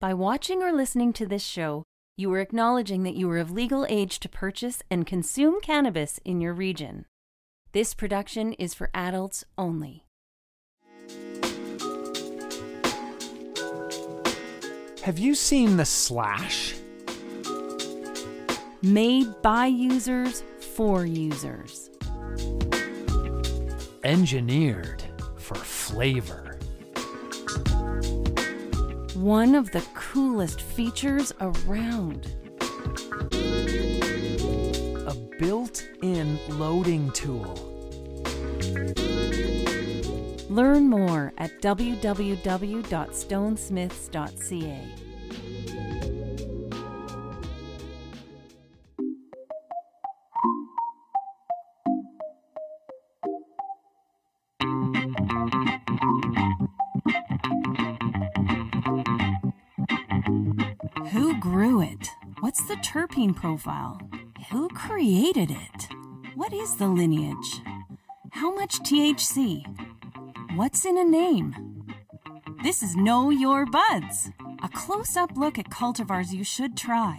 By watching or listening to this show, you are acknowledging that you are of legal age to purchase and consume cannabis in your region. This production is for adults only. Have you seen the Slash? Made by users for users. Engineered for flavor. One of the coolest features around. A built-in loading tool. Learn more at www.stonesmiths.ca. Who grew it? What's the terpene profile? Who created it? What is the lineage? How much THC? What's in a name? This is Know Your Buds, a close-up look at cultivars you should try.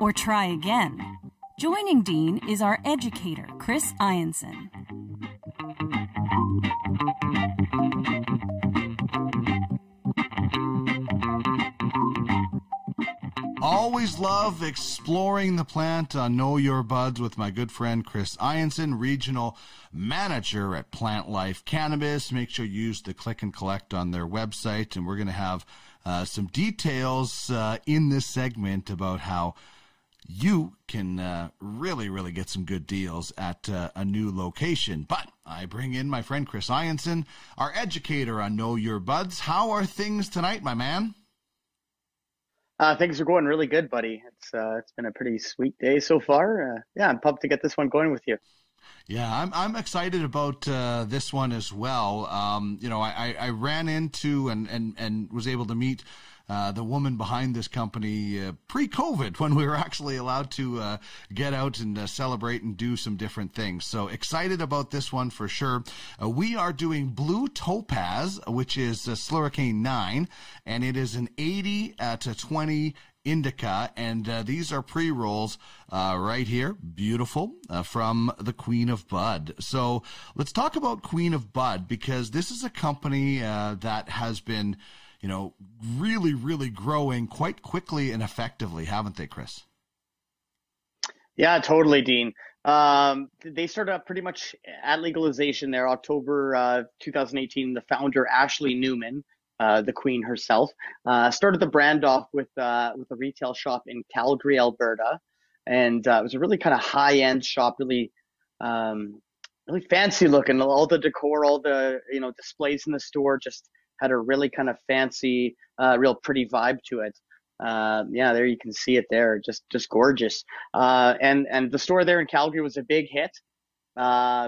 Or try again. Joining Dean is our educator, Chris Ianson. Always love exploring the plant on Know Your Buds with my good friend Chris Ianson, Regional Manager at Plant Life Cannabis. Make sure you use the click and collect on their website, and we're going to have some details in this segment about how you can really get some good deals at a new location. But I bring in my friend Chris Ianson, our educator on Know Your Buds. How are things tonight, my man? Things are going really good, buddy. It's been a pretty sweet day so far. Yeah, I'm pumped to get this one going with you. Yeah, I'm excited about this one as well. You know, I ran into and was able to meet the woman behind this company pre-COVID, when we were actually allowed to get out and celebrate and do some different things. So excited about this one for sure. We are doing Blue Topaz, which is Slurricane IX, and it is an 80 to 20 indica, and these are pre-rolls right here, beautiful, from the Queen of Bud. So let's talk about Queen of Bud, because this is a company that has been, you know, really growing quite quickly and effectively, haven't they, Chris? Yeah, totally, Dean. They started up pretty much at legalization there, October 2018. The founder, Ashley Newman, the queen herself, started the brand off with a retail shop in Calgary, Alberta. And it was a really kind of high-end shop, really fancy looking. All the decor, all the, you know, displays in the store just had a really kind of fancy, real pretty vibe to it. Yeah, there you can see it there, just gorgeous. And the store there in Calgary was a big hit,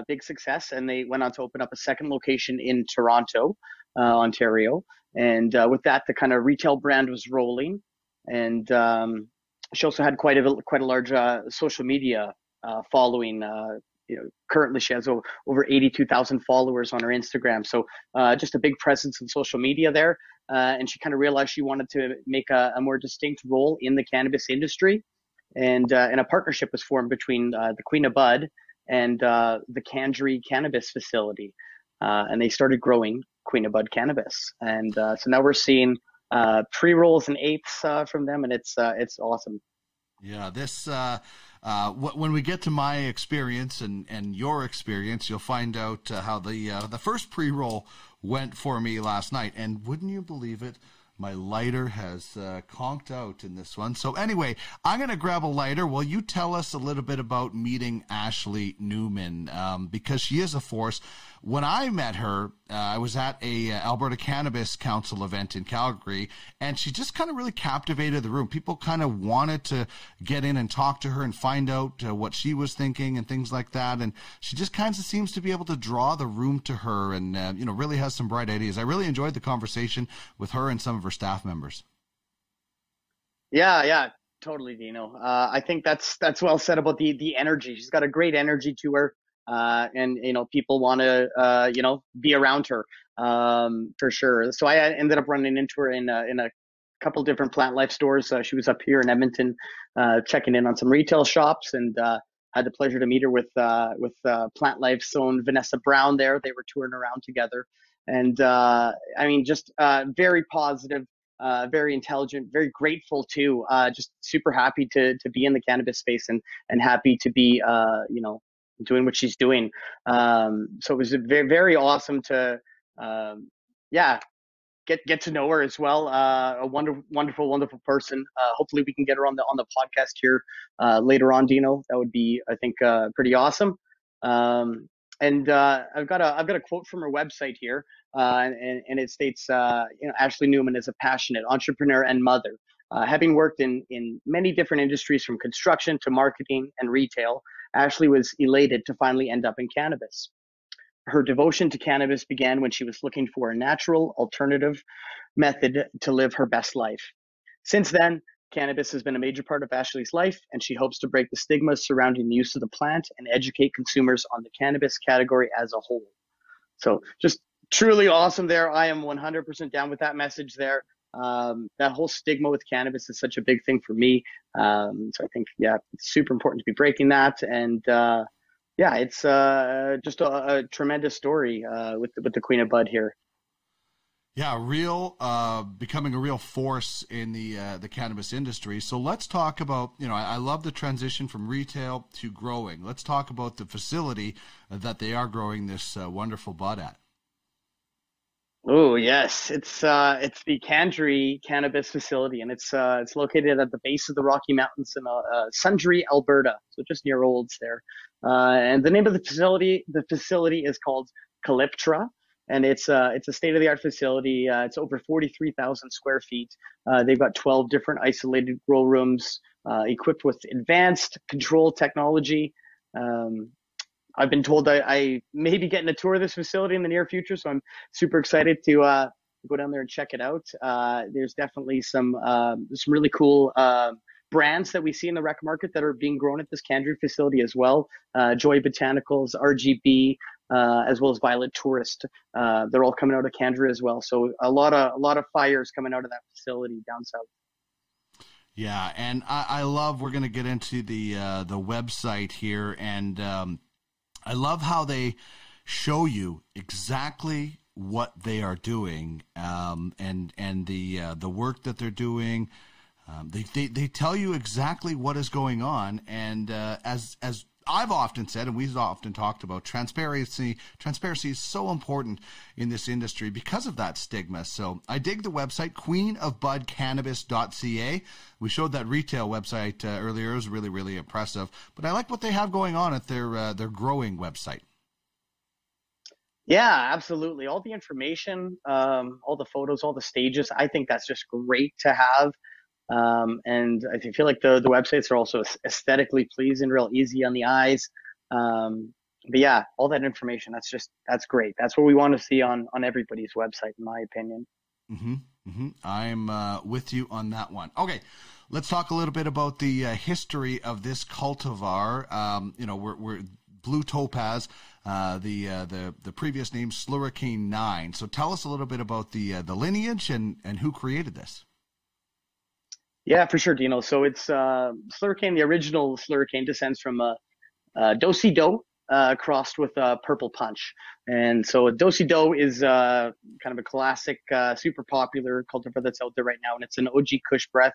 big success, and they went on to open up a second location in Toronto, Ontario. And with that, the kind of retail brand was rolling, and she also had quite a large social media following. You know, currently she has over 82,000 followers on her Instagram. So just a big presence in social media there. And she kind of realized she wanted to make a more distinct role in the cannabis industry. And a partnership was formed between the Queen of Bud and the Kandre Cannabis Facility. And they started growing Queen of Bud cannabis. And so now we're seeing pre-rolls and eighths from them, and it's awesome. Yeah, this when we get to my experience and your experience, you'll find out how the first pre-roll went for me last night. And wouldn't you believe it, my lighter has conked out in this one. So anyway, I'm going to grab a lighter. Will you tell us a little bit about meeting Ashley Newman? Because she is a force. When I met her, I was at a Alberta Cannabis Council event in Calgary, and she just kind of really captivated the room. People kind of wanted to get in and talk to her and find out what she was thinking and things like that. And she just kind of seems to be able to draw the room to her, and you know, really has some bright ideas. I really enjoyed the conversation with her and some of her staff members. Yeah, totally, Dino. I think that's well said about the energy. She's got a great energy to her. And you know, people want to be around her for sure. So I ended up running into her in a couple different plant life stores. She was up here in Edmonton checking in on some retail shops, and had the pleasure to meet her with Plant Life's own Vanessa Brown there. They were touring around together, and I mean, just very positive, very intelligent, very grateful too. Just super happy to be in the cannabis space, and happy to be doing what she's doing. So it was very, very awesome to get to know her as well. A wonderful person. Hopefully we can get her on the podcast here later on, Dino. That would be, I think, pretty awesome. And I've got a quote from her website here, and it states, Ashley Newman is a passionate entrepreneur and mother. Having worked in many different industries, from construction to marketing and retail, Ashley was elated to finally end up in cannabis. Her devotion to cannabis began when she was looking for a natural alternative method to live her best life. Since then, cannabis has been a major part of Ashley's life, and she hopes to break the stigmas surrounding the use of the plant and educate consumers on the cannabis category as a whole. So just truly awesome there. I am 100% down with that message there. That whole stigma with cannabis is such a big thing for me. So I think, yeah, it's super important to be breaking that. And, yeah, it's just a tremendous story with the Queen of Bud here. Yeah, becoming a real force in the cannabis industry. So let's talk about, I love the transition from retail to growing. Let's talk about the facility that they are growing this wonderful bud at. Oh, yes. It's the Kandre Cannabis Facility, and it's located at the base of the Rocky Mountains in Sundre, Alberta, so just near Olds there. And the name of the facility is called Calyptra, and it's a state-of-the-art facility. It's over 43,000 square feet. They've got 12 different isolated grow rooms equipped with advanced control technology. I've been told I may be getting a tour of this facility in the near future, so I'm super excited to go down there and check it out. There's definitely some really cool brands that we see in the rec market that are being grown at this Kandre facility as well. Joy Botanicals, RGB, as well as Violet Tourist. They're all coming out of Kandre as well. So a lot of fires coming out of that facility down south. Yeah, and I love. We're going to get into the website here, and I love how they show you exactly what they are doing, and the work that they're doing. They tell you exactly what is going on, and as I've often said, and we've often talked about, transparency is so important in this industry because of that stigma. So I dig the website, queenofbudcannabis.ca. We showed that retail website earlier. It was really, really impressive, but I like what they have going on at their growing website. Yeah, absolutely. All the information, all the photos, all the stages. I think that's just great to have. And I feel like the websites are also aesthetically pleasing, real easy on the eyes. But yeah, all that information, that's great. That's what we want to see on everybody's website, in my opinion. Mm-hmm, mm-hmm. I'm with you on that one. Okay. Let's talk a little bit about the history of this cultivar. We're Blue Topaz, the previous name Slurricane IX. So tell us a little bit about the lineage and who created this. Yeah, for sure, Dino. So it's Slurricane. The original Slurricane descends from a Do-si-do crossed with a Purple Punch. And so a Do-si-do is kind of a classic, super popular cultivar that's out there right now. And it's an OG Kush breath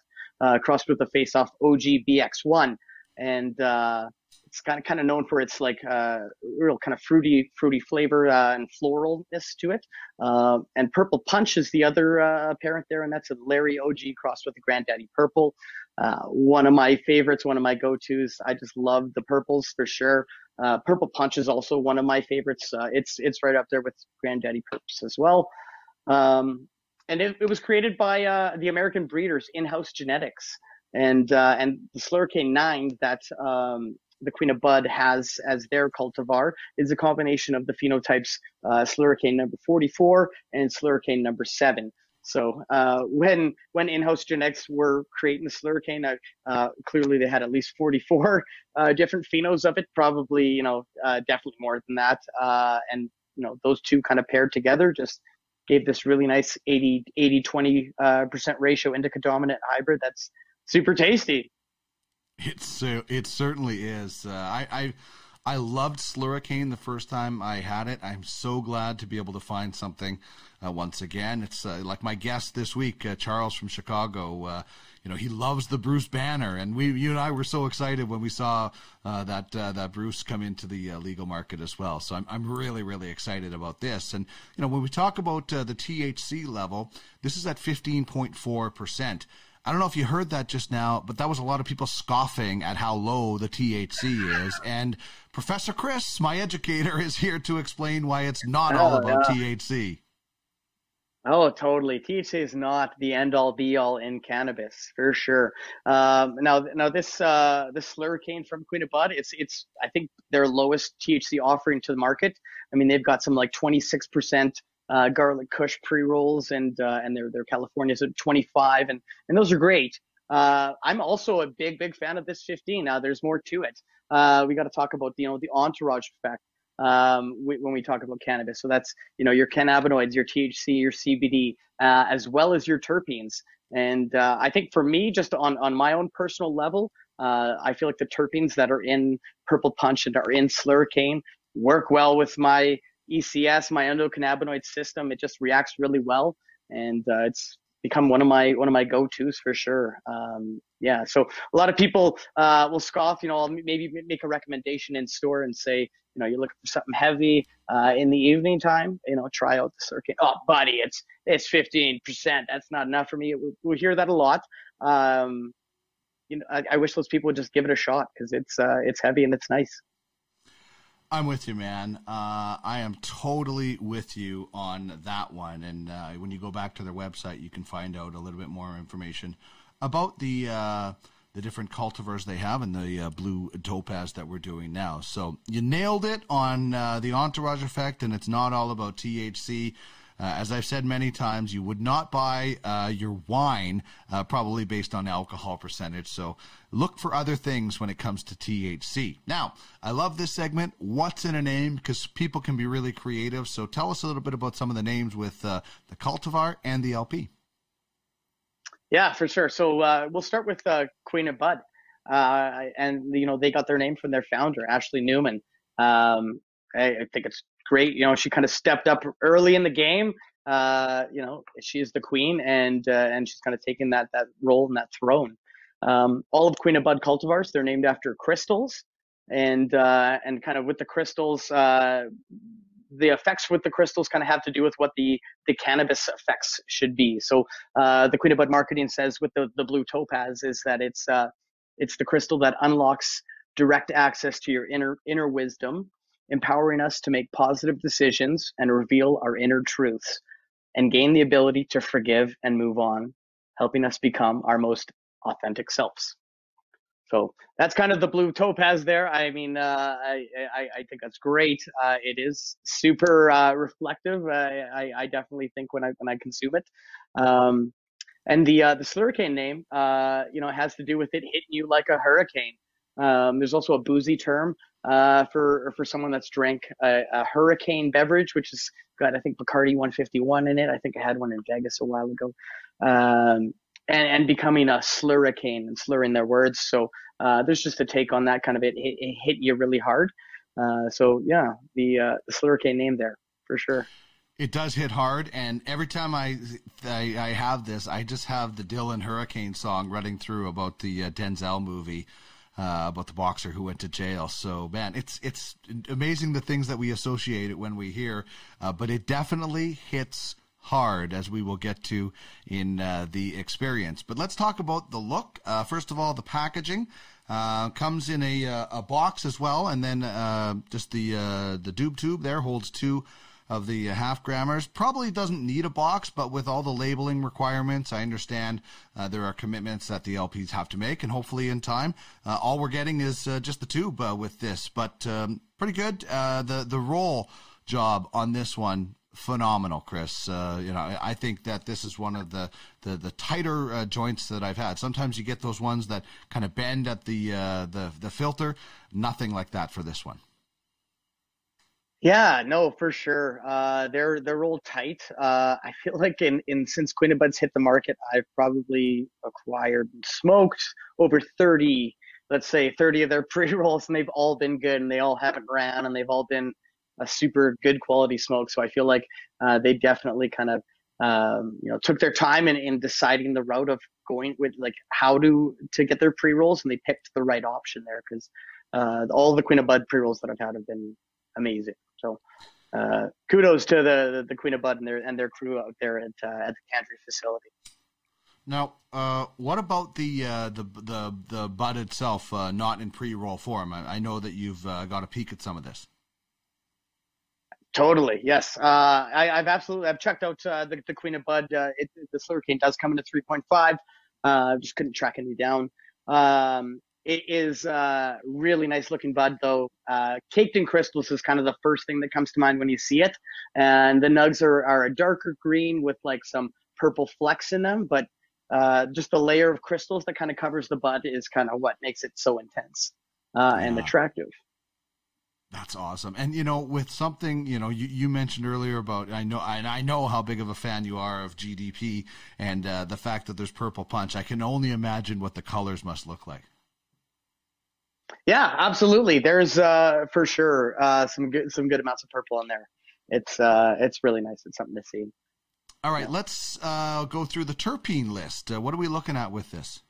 crossed with a face-off OG BX1. And it's kind of known for its like real kind of fruity flavor and floralness to it. And Purple Punch is the other parent there, and that's a Larry OG crossed with the Granddaddy Purple. One of my favorites, one of my go-tos. I just love the purples for sure. Purple Punch is also one of my favorites. It's right up there with Granddaddy Purples as well. And it was created by the American breeders, In-House Genetics. And the Slurricane IX that the Queen of Bud has as their cultivar is a combination of the phenotypes Slurricane number 44 and Slurricane number 7. So when In-House Genetics were creating the Slurricane, clearly they had at least 44 different phenos of it, probably definitely more than that. And those two kind of paired together just gave this really nice 80-20 percent ratio indica dominant hybrid. That's super tasty. It certainly is. I loved Slurricane the first time I had it. I'm so glad to be able to find something once again. It's like my guest this week, Charles from Chicago. You know, he loves the Bruce banner, and you and I were so excited when we saw that Bruce come into the legal market as well. So I'm really, really excited about this. And, you know, when we talk about the THC level, this is at 15.4%. I don't know if you heard that just now, but that was a lot of people scoffing at how low the THC is. And Professor Chris, my educator, is here to explain why it's not all about THC. Oh, totally. THC is not the end-all, be-all in cannabis, for sure. Now this Slurricane from Queen of Bud, it's I think their lowest THC offering to the market. I mean, they've got some like 26%. Garlic Kush pre-rolls and their California's at 25 and those are great. I'm also a big fan of this 15. Now there's more to it. We got to talk about the entourage effect when we talk about cannabis. So that's your cannabinoids, your THC, your CBD, as well as your terpenes. And I think for me, just on my own personal level, I feel like the terpenes that are in Purple Punch and are in Slurricane work well with my ECS, my endocannabinoid system. It just reacts really well, and it's become one of my go-tos for sure. So a lot of people will scoff. I'll maybe make a recommendation in store and say, you're looking for something heavy in the evening time. Try out the Slurricane. Oh, buddy, it's 15%. That's not enough for me. We'll hear that a lot. I wish those people would just give it a shot because it's heavy and it's nice. I'm with you, man. I am totally with you on that one. And when you go back to their website, you can find out a little bit more information about the different cultivars they have and the Blue Topaz that we're doing now. So you nailed it on the entourage effect, and it's not all about THC. As I've said many times, you would not buy your wine probably based on alcohol percentage. So look for other things when it comes to THC. Now, I love this segment, What's in a Name, because people can be really creative. So tell us a little bit about some of the names with the cultivar and the LP. Yeah, for sure. So we'll start with Queen of Bud. And, they got their name from their founder, Ashley Newman. I think it's great. She kind of stepped up early in the game. She is the queen, and she's kind of taken that role and that throne. All of Queen of Bud cultivars, they're named after crystals, and kind of with the crystals, the effects with the crystals kind of have to do with what the cannabis effects should be. So the Queen of Bud marketing says with the Blue Topaz is that it's the crystal that unlocks direct access to your inner wisdom, empowering us to make positive decisions and reveal our inner truths and gain the ability to forgive and move on, helping us become our most authentic selves. So that's kind of the Blue Topaz there. I mean, I think that's great. It is super reflective. I definitely think when I consume it. And the Slurricane name, it has to do with it hitting you like a hurricane. There's also a boozy term for someone that's drank a hurricane beverage, which has got, I think, Bacardi 151 in it. I think I had one in Vegas a while ago. And becoming a slurricane and slurring their words. So there's just a take on that kind of it hit you really hard. The Slurricane name there for sure. It does hit hard, and every time I have this, I just have the Dylan Hurricane song running through about the Denzel movie. About the boxer who went to jail. So, man, it's amazing the things that we associate it when we hear, but it definitely hits hard, as we will get to in the experience. But let's talk about the look. First of all, the packaging comes in a box as well, and then just the doob tube there holds two of the half grammars. Probably doesn't need a box, but with all the labeling requirements, I understand there are commitments that the LPs have to make, and hopefully in time, all we're getting is just the tube with this, but pretty good. The roll job on this one, phenomenal, Chris. I think that this is one of the tighter joints that I've had. Sometimes you get those ones that kind of bend at the filter, nothing like that for this one. Yeah, no, for sure. They're all tight. I feel like in since Queen of Bud's hit the market, I've probably acquired and smoked over 30, let's say 30 of their pre-rolls, and they've all been good and they all have a gram and they've all been a super good quality smoke. So I feel like they definitely kind of took their time in deciding the route of going with like how to get their pre-rolls, and they picked the right option there, because all the Queen of Bud pre-rolls that I've had have been amazing. So kudos to the Queen of Bud and their crew out there at the Kandre facility. Now, what about the bud itself, not in pre-roll form? I know that you've got a peek at some of this. Totally, yes. I've checked out the Queen of Bud. The Slurricane does come into 3.5. Just couldn't track any down. It is really nice looking bud, though. Caked in crystals is kind of the first thing that comes to mind when you see it. And the nugs are a darker green with like some purple flecks in them. But just the layer of crystals that kind of covers the bud is kind of what makes it so intense and attractive. That's awesome. And, with something, you mentioned earlier about, I know how big of a fan you are of GDP and the fact that there's Purple Punch. I can only imagine what the colors must look like. Yeah, absolutely. There's for sure some good amounts of purple in there. It's really nice. It's something to see. All right, Let's go through the terpene list. What are we looking at with this?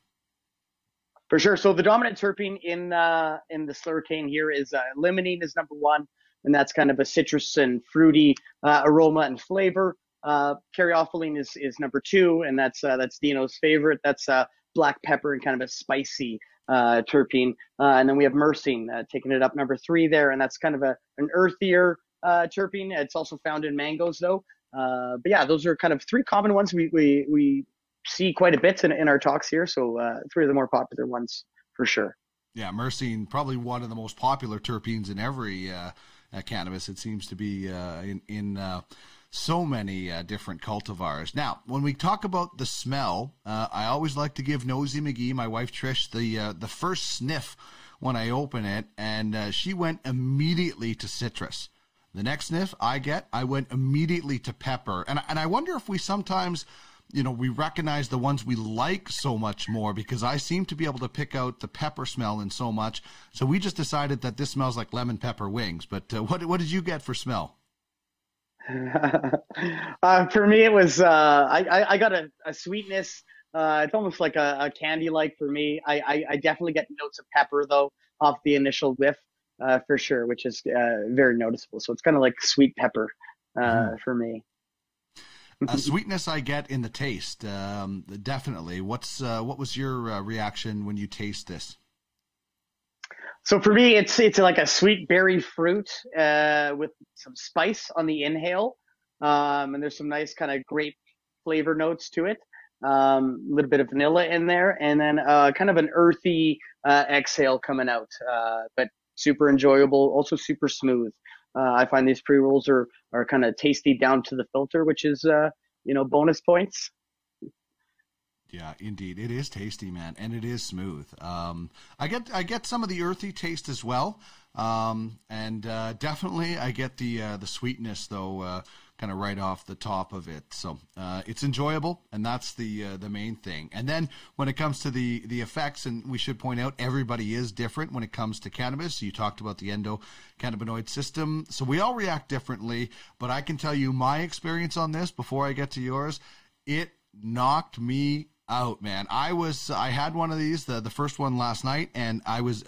For sure. So the dominant terpene in the Slurricane here is limonene is number one, and that's kind of a citrus and fruity aroma and flavor. Caryophyllene is number two, and that's Dino's favorite. That's black pepper and kind of a spicy terpene, and then we have myrcene taking it up number three there, and that's kind of an earthier terpene. It's also found in mangoes though, but yeah, those are kind of three common ones we see quite a bit in our talks here, so three of the more popular ones for sure. Yeah, myrcene, probably one of the most popular terpenes in every cannabis. It seems to be in so many different cultivars. Now, when we talk about the smell, I always like to give Nosy McGee, my wife Trish, the first sniff when I open it, and she went immediately to citrus. The next sniff I went immediately to pepper, and I wonder if we sometimes, we recognize the ones we like so much more, because I seem to be able to pick out the pepper smell in so much. So we just decided that this smells like lemon pepper wings. But what did you get for smell? For me, it was I got a sweetness. It's almost like a candy like for me. I definitely get notes of pepper though off the initial whiff for sure, which is very noticeable. So it's kind of like sweet pepper for me. Sweetness I get in the taste, definitely. What was your reaction when you taste this? So for me, it's like a sweet berry fruit with some spice on the inhale, and there's some nice kind of grape flavor notes to it. A little bit of vanilla in there, and then kind of an earthy exhale coming out, but super enjoyable, also super smooth. I find these pre-rolls are kind of tasty down to the filter, which is bonus points. Yeah, indeed. It is tasty, man. And it is smooth. I get some of the earthy taste as well. And definitely I get the sweetness though, kind of right off the top of it. So, it's enjoyable, and that's the main thing. And then when it comes to the effects, and we should point out everybody is different when it comes to cannabis. You talked about the endocannabinoid system. So we all react differently, but I can tell you my experience on this before I get to yours, it knocked me out, man. I had one of these, the first one last night, and I was,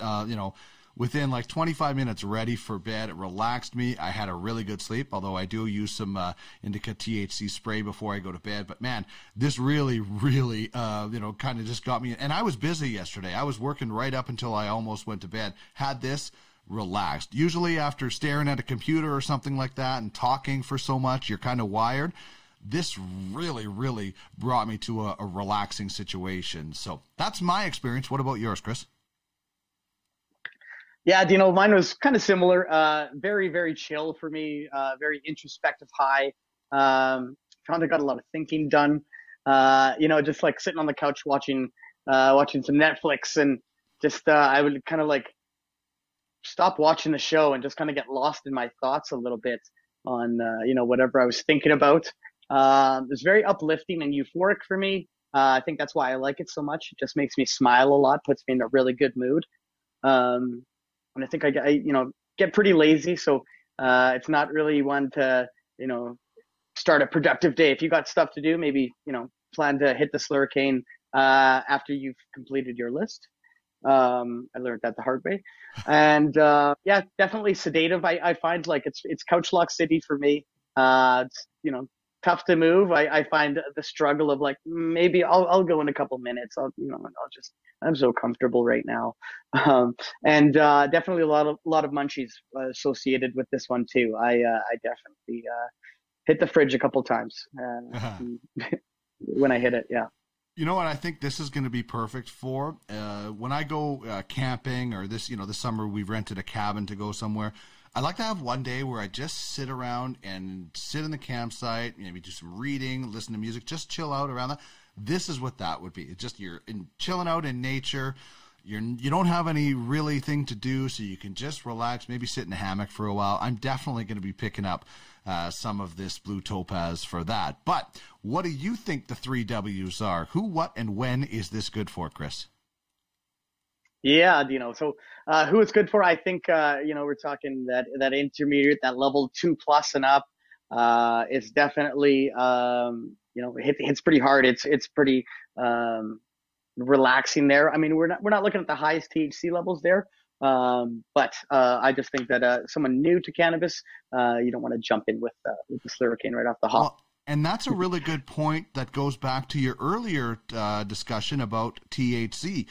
within like 25 minutes ready for bed. It relaxed me. I had a really good sleep, although I do use some indica THC spray before I go to bed. But man, this really, really, kind of just got me. And I was busy yesterday. I was working right up until I almost went to bed. Had this, relaxed. Usually after staring at a computer or something like that and talking for so much, you're kind of wired. This really, really brought me to a relaxing situation. So that's my experience. What about yours, Chris? Yeah, mine was kind of similar. Very, very chill for me. Very introspective high. Found I got a lot of thinking done. Just like sitting on the couch watching some Netflix, and just I would kind of like stop watching the show and just kind of get lost in my thoughts a little bit on, whatever I was thinking about. It was very uplifting and euphoric for me. I think that's why I like it so much. It just makes me smile a lot, puts me in a really good mood. And I think I get pretty lazy. So it's not really one to, start a productive day. If you got stuff to do, maybe, plan to hit the Slurricane after you've completed your list. I learned that the hard way. And definitely sedative. I find like it's couch lock city for me. It's, tough to move. I find the struggle of like, maybe I'll go in a couple minutes. I'm so comfortable right now. And definitely a lot of munchies associated with this one too. I definitely hit the fridge a couple times when I hit it. Yeah. You know what? I think this is going to be perfect for when I go camping or this, this summer we've rented a cabin to go somewhere. I like to have one day where I just sit around and sit in the campsite, maybe do some reading, listen to music, just chill out around that. This is what that would be. It's just you're chilling out in nature. You don't have any really thing to do, so you can just relax, maybe sit in a hammock for a while. I'm definitely going to be picking up some of this Blue Topaz for that. But what do you think the three W's are? Who, what, and when is this good for, Chris? Yeah, so who it's good for, I think, we're talking that intermediate, that level 2+ and up. It's definitely, hits pretty hard. It's pretty relaxing there. I mean, we're not looking at the highest THC levels there, but I just think that someone new to cannabis, you don't want to jump in with the Slurricane right off the hop. Well, and that's a really good point that goes back to your earlier discussion about THC.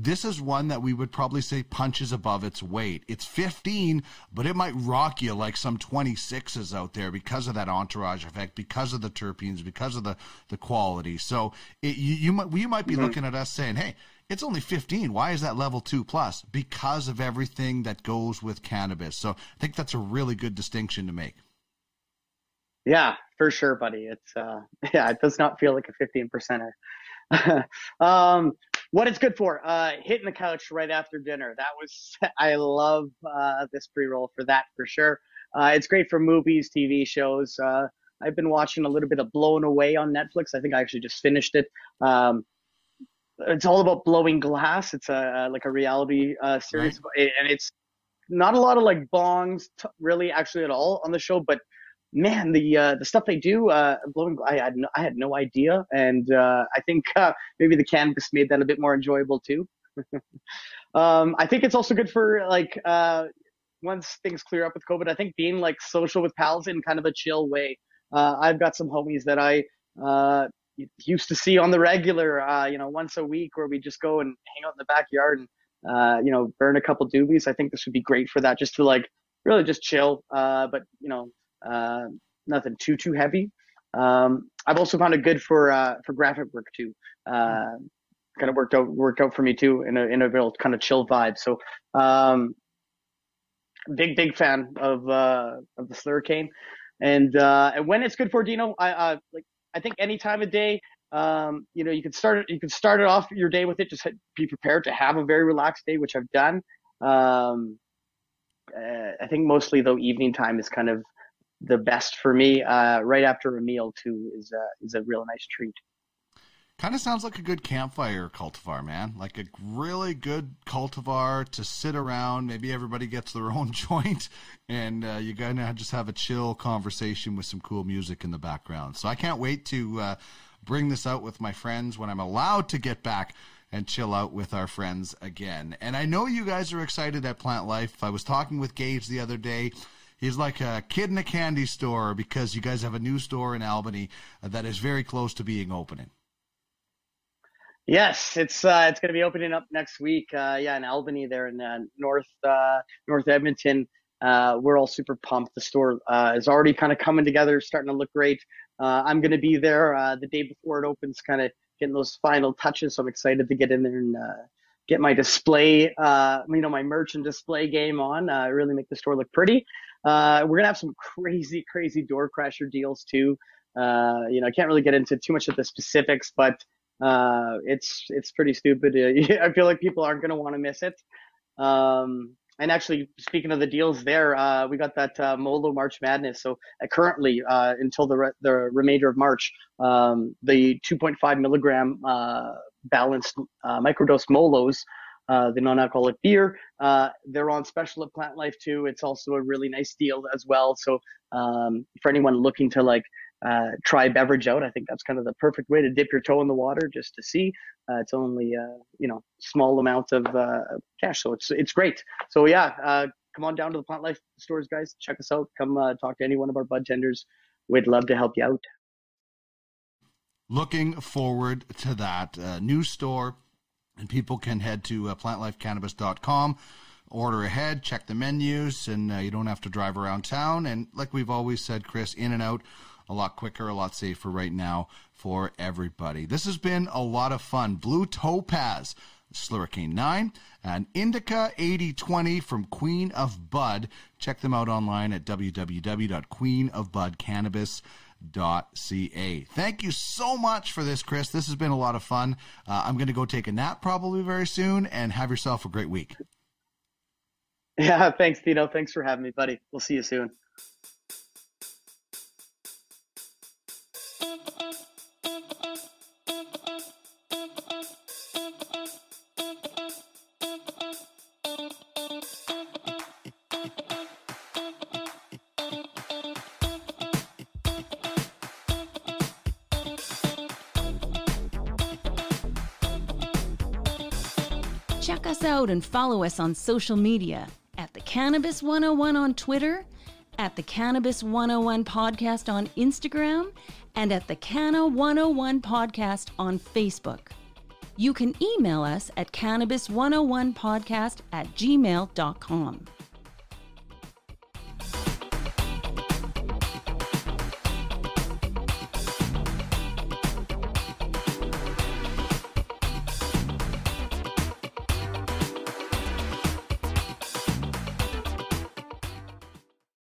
This is one that we would probably say punches above its weight. It's 15, but it might rock you like some 26s out there because of that entourage effect, because of the terpenes, because of the quality. So you might be looking at us saying, hey, it's only 15. Why is that level 2+? Because of everything that goes with cannabis. So I think that's a really good distinction to make. Yeah, for sure, buddy. It's it does not feel like a 15%er. What it's good for, hitting the couch right after dinner. I love this pre-roll for that for sure. It's great for movies, TV shows. I've been watching a little bit of Blown Away on Netflix. I think I actually just finished it. It's all about blowing glass. It's a reality series, right. And it's not a lot of like bongs really actually at all on the show, but man, the stuff they do, I had no idea. And I think maybe the cannabis made that a bit more enjoyable too. I think it's also good for like once things clear up with COVID, I think being like social with pals in kind of a chill way. I've got some homies that I used to see on the regular, once a week where we just go and hang out in the backyard and, burn a couple doobies. I think this would be great for that just to like really just chill. But nothing too heavy. I've also found it good for graphic work too. Kind of worked out for me too in a real kind of chill vibe. So big fan of the Slurricane. And when it's good for Dino, I think any time of day. You can start it off your day with it. Just be prepared to have a very relaxed day, which I've done. I think mostly though evening time is kind of the best for me, right after a meal too is a real nice treat. Kind of sounds like a good campfire cultivar, man, like a really good cultivar to sit around. Maybe everybody gets their own joint and you're going to just have a chill conversation with some cool music in the background. So I can't wait to bring this out with my friends when I'm allowed to get back and chill out with our friends again. And I know you guys are excited at Plant Life. I was talking with Gage the other day. He's like a kid in a candy store because you guys have a new store in Albany that is very close to being opening. Yes, it's going to be opening up next week. In Albany there in North Edmonton. We're all super pumped. The store is already kind of coming together, starting to look great. I'm going to be there the day before it opens, kind of getting those final touches. So I'm excited to get in there and get my display, my merch and display game on. Really make the store look pretty. We're going to have some crazy, crazy door crasher deals too. I can't really get into too much of the specifics, but it's pretty stupid. I feel like people aren't going to want to miss it. And actually, speaking of the deals there, we got that Molo March Madness. So currently, until the remainder of March, the 2.5 milligram balanced microdose Molos, the non-alcoholic beer, they're on special at Plant Life too. It's also a really nice deal as well. So for anyone looking to like try beverage out, I think that's kind of the perfect way to dip your toe in the water just to see. It's only small amount of cash, so it's great. So yeah, come on down to the Plant Life stores, guys. Check us out. Come talk to any one of our bud tenders. We'd love to help you out. Looking forward to that new store. And people can head to plantlifecannabis.com, order ahead, check the menus, and you don't have to drive around town. And like we've always said, Chris, in and out, a lot quicker, a lot safer right now for everybody. This has been a lot of fun. Blue Topaz, Slurricane 9, and Indica 8020 from Queen of Bud. Check them out online at www.queenofbudcannabis.ca. Thank you so much for this, Chris. This has been a lot of fun. I'm going to go take a nap probably very soon, and have yourself a great week. Yeah, thanks, Tito. Thanks for having me, buddy. We'll see you soon. Check us out and follow us on social media at The Cannabis 101 on Twitter, at The Cannabis 101 Podcast on Instagram, and at The Canna 101 Podcast on Facebook. You can email us at cannabis101podcast@gmail.com.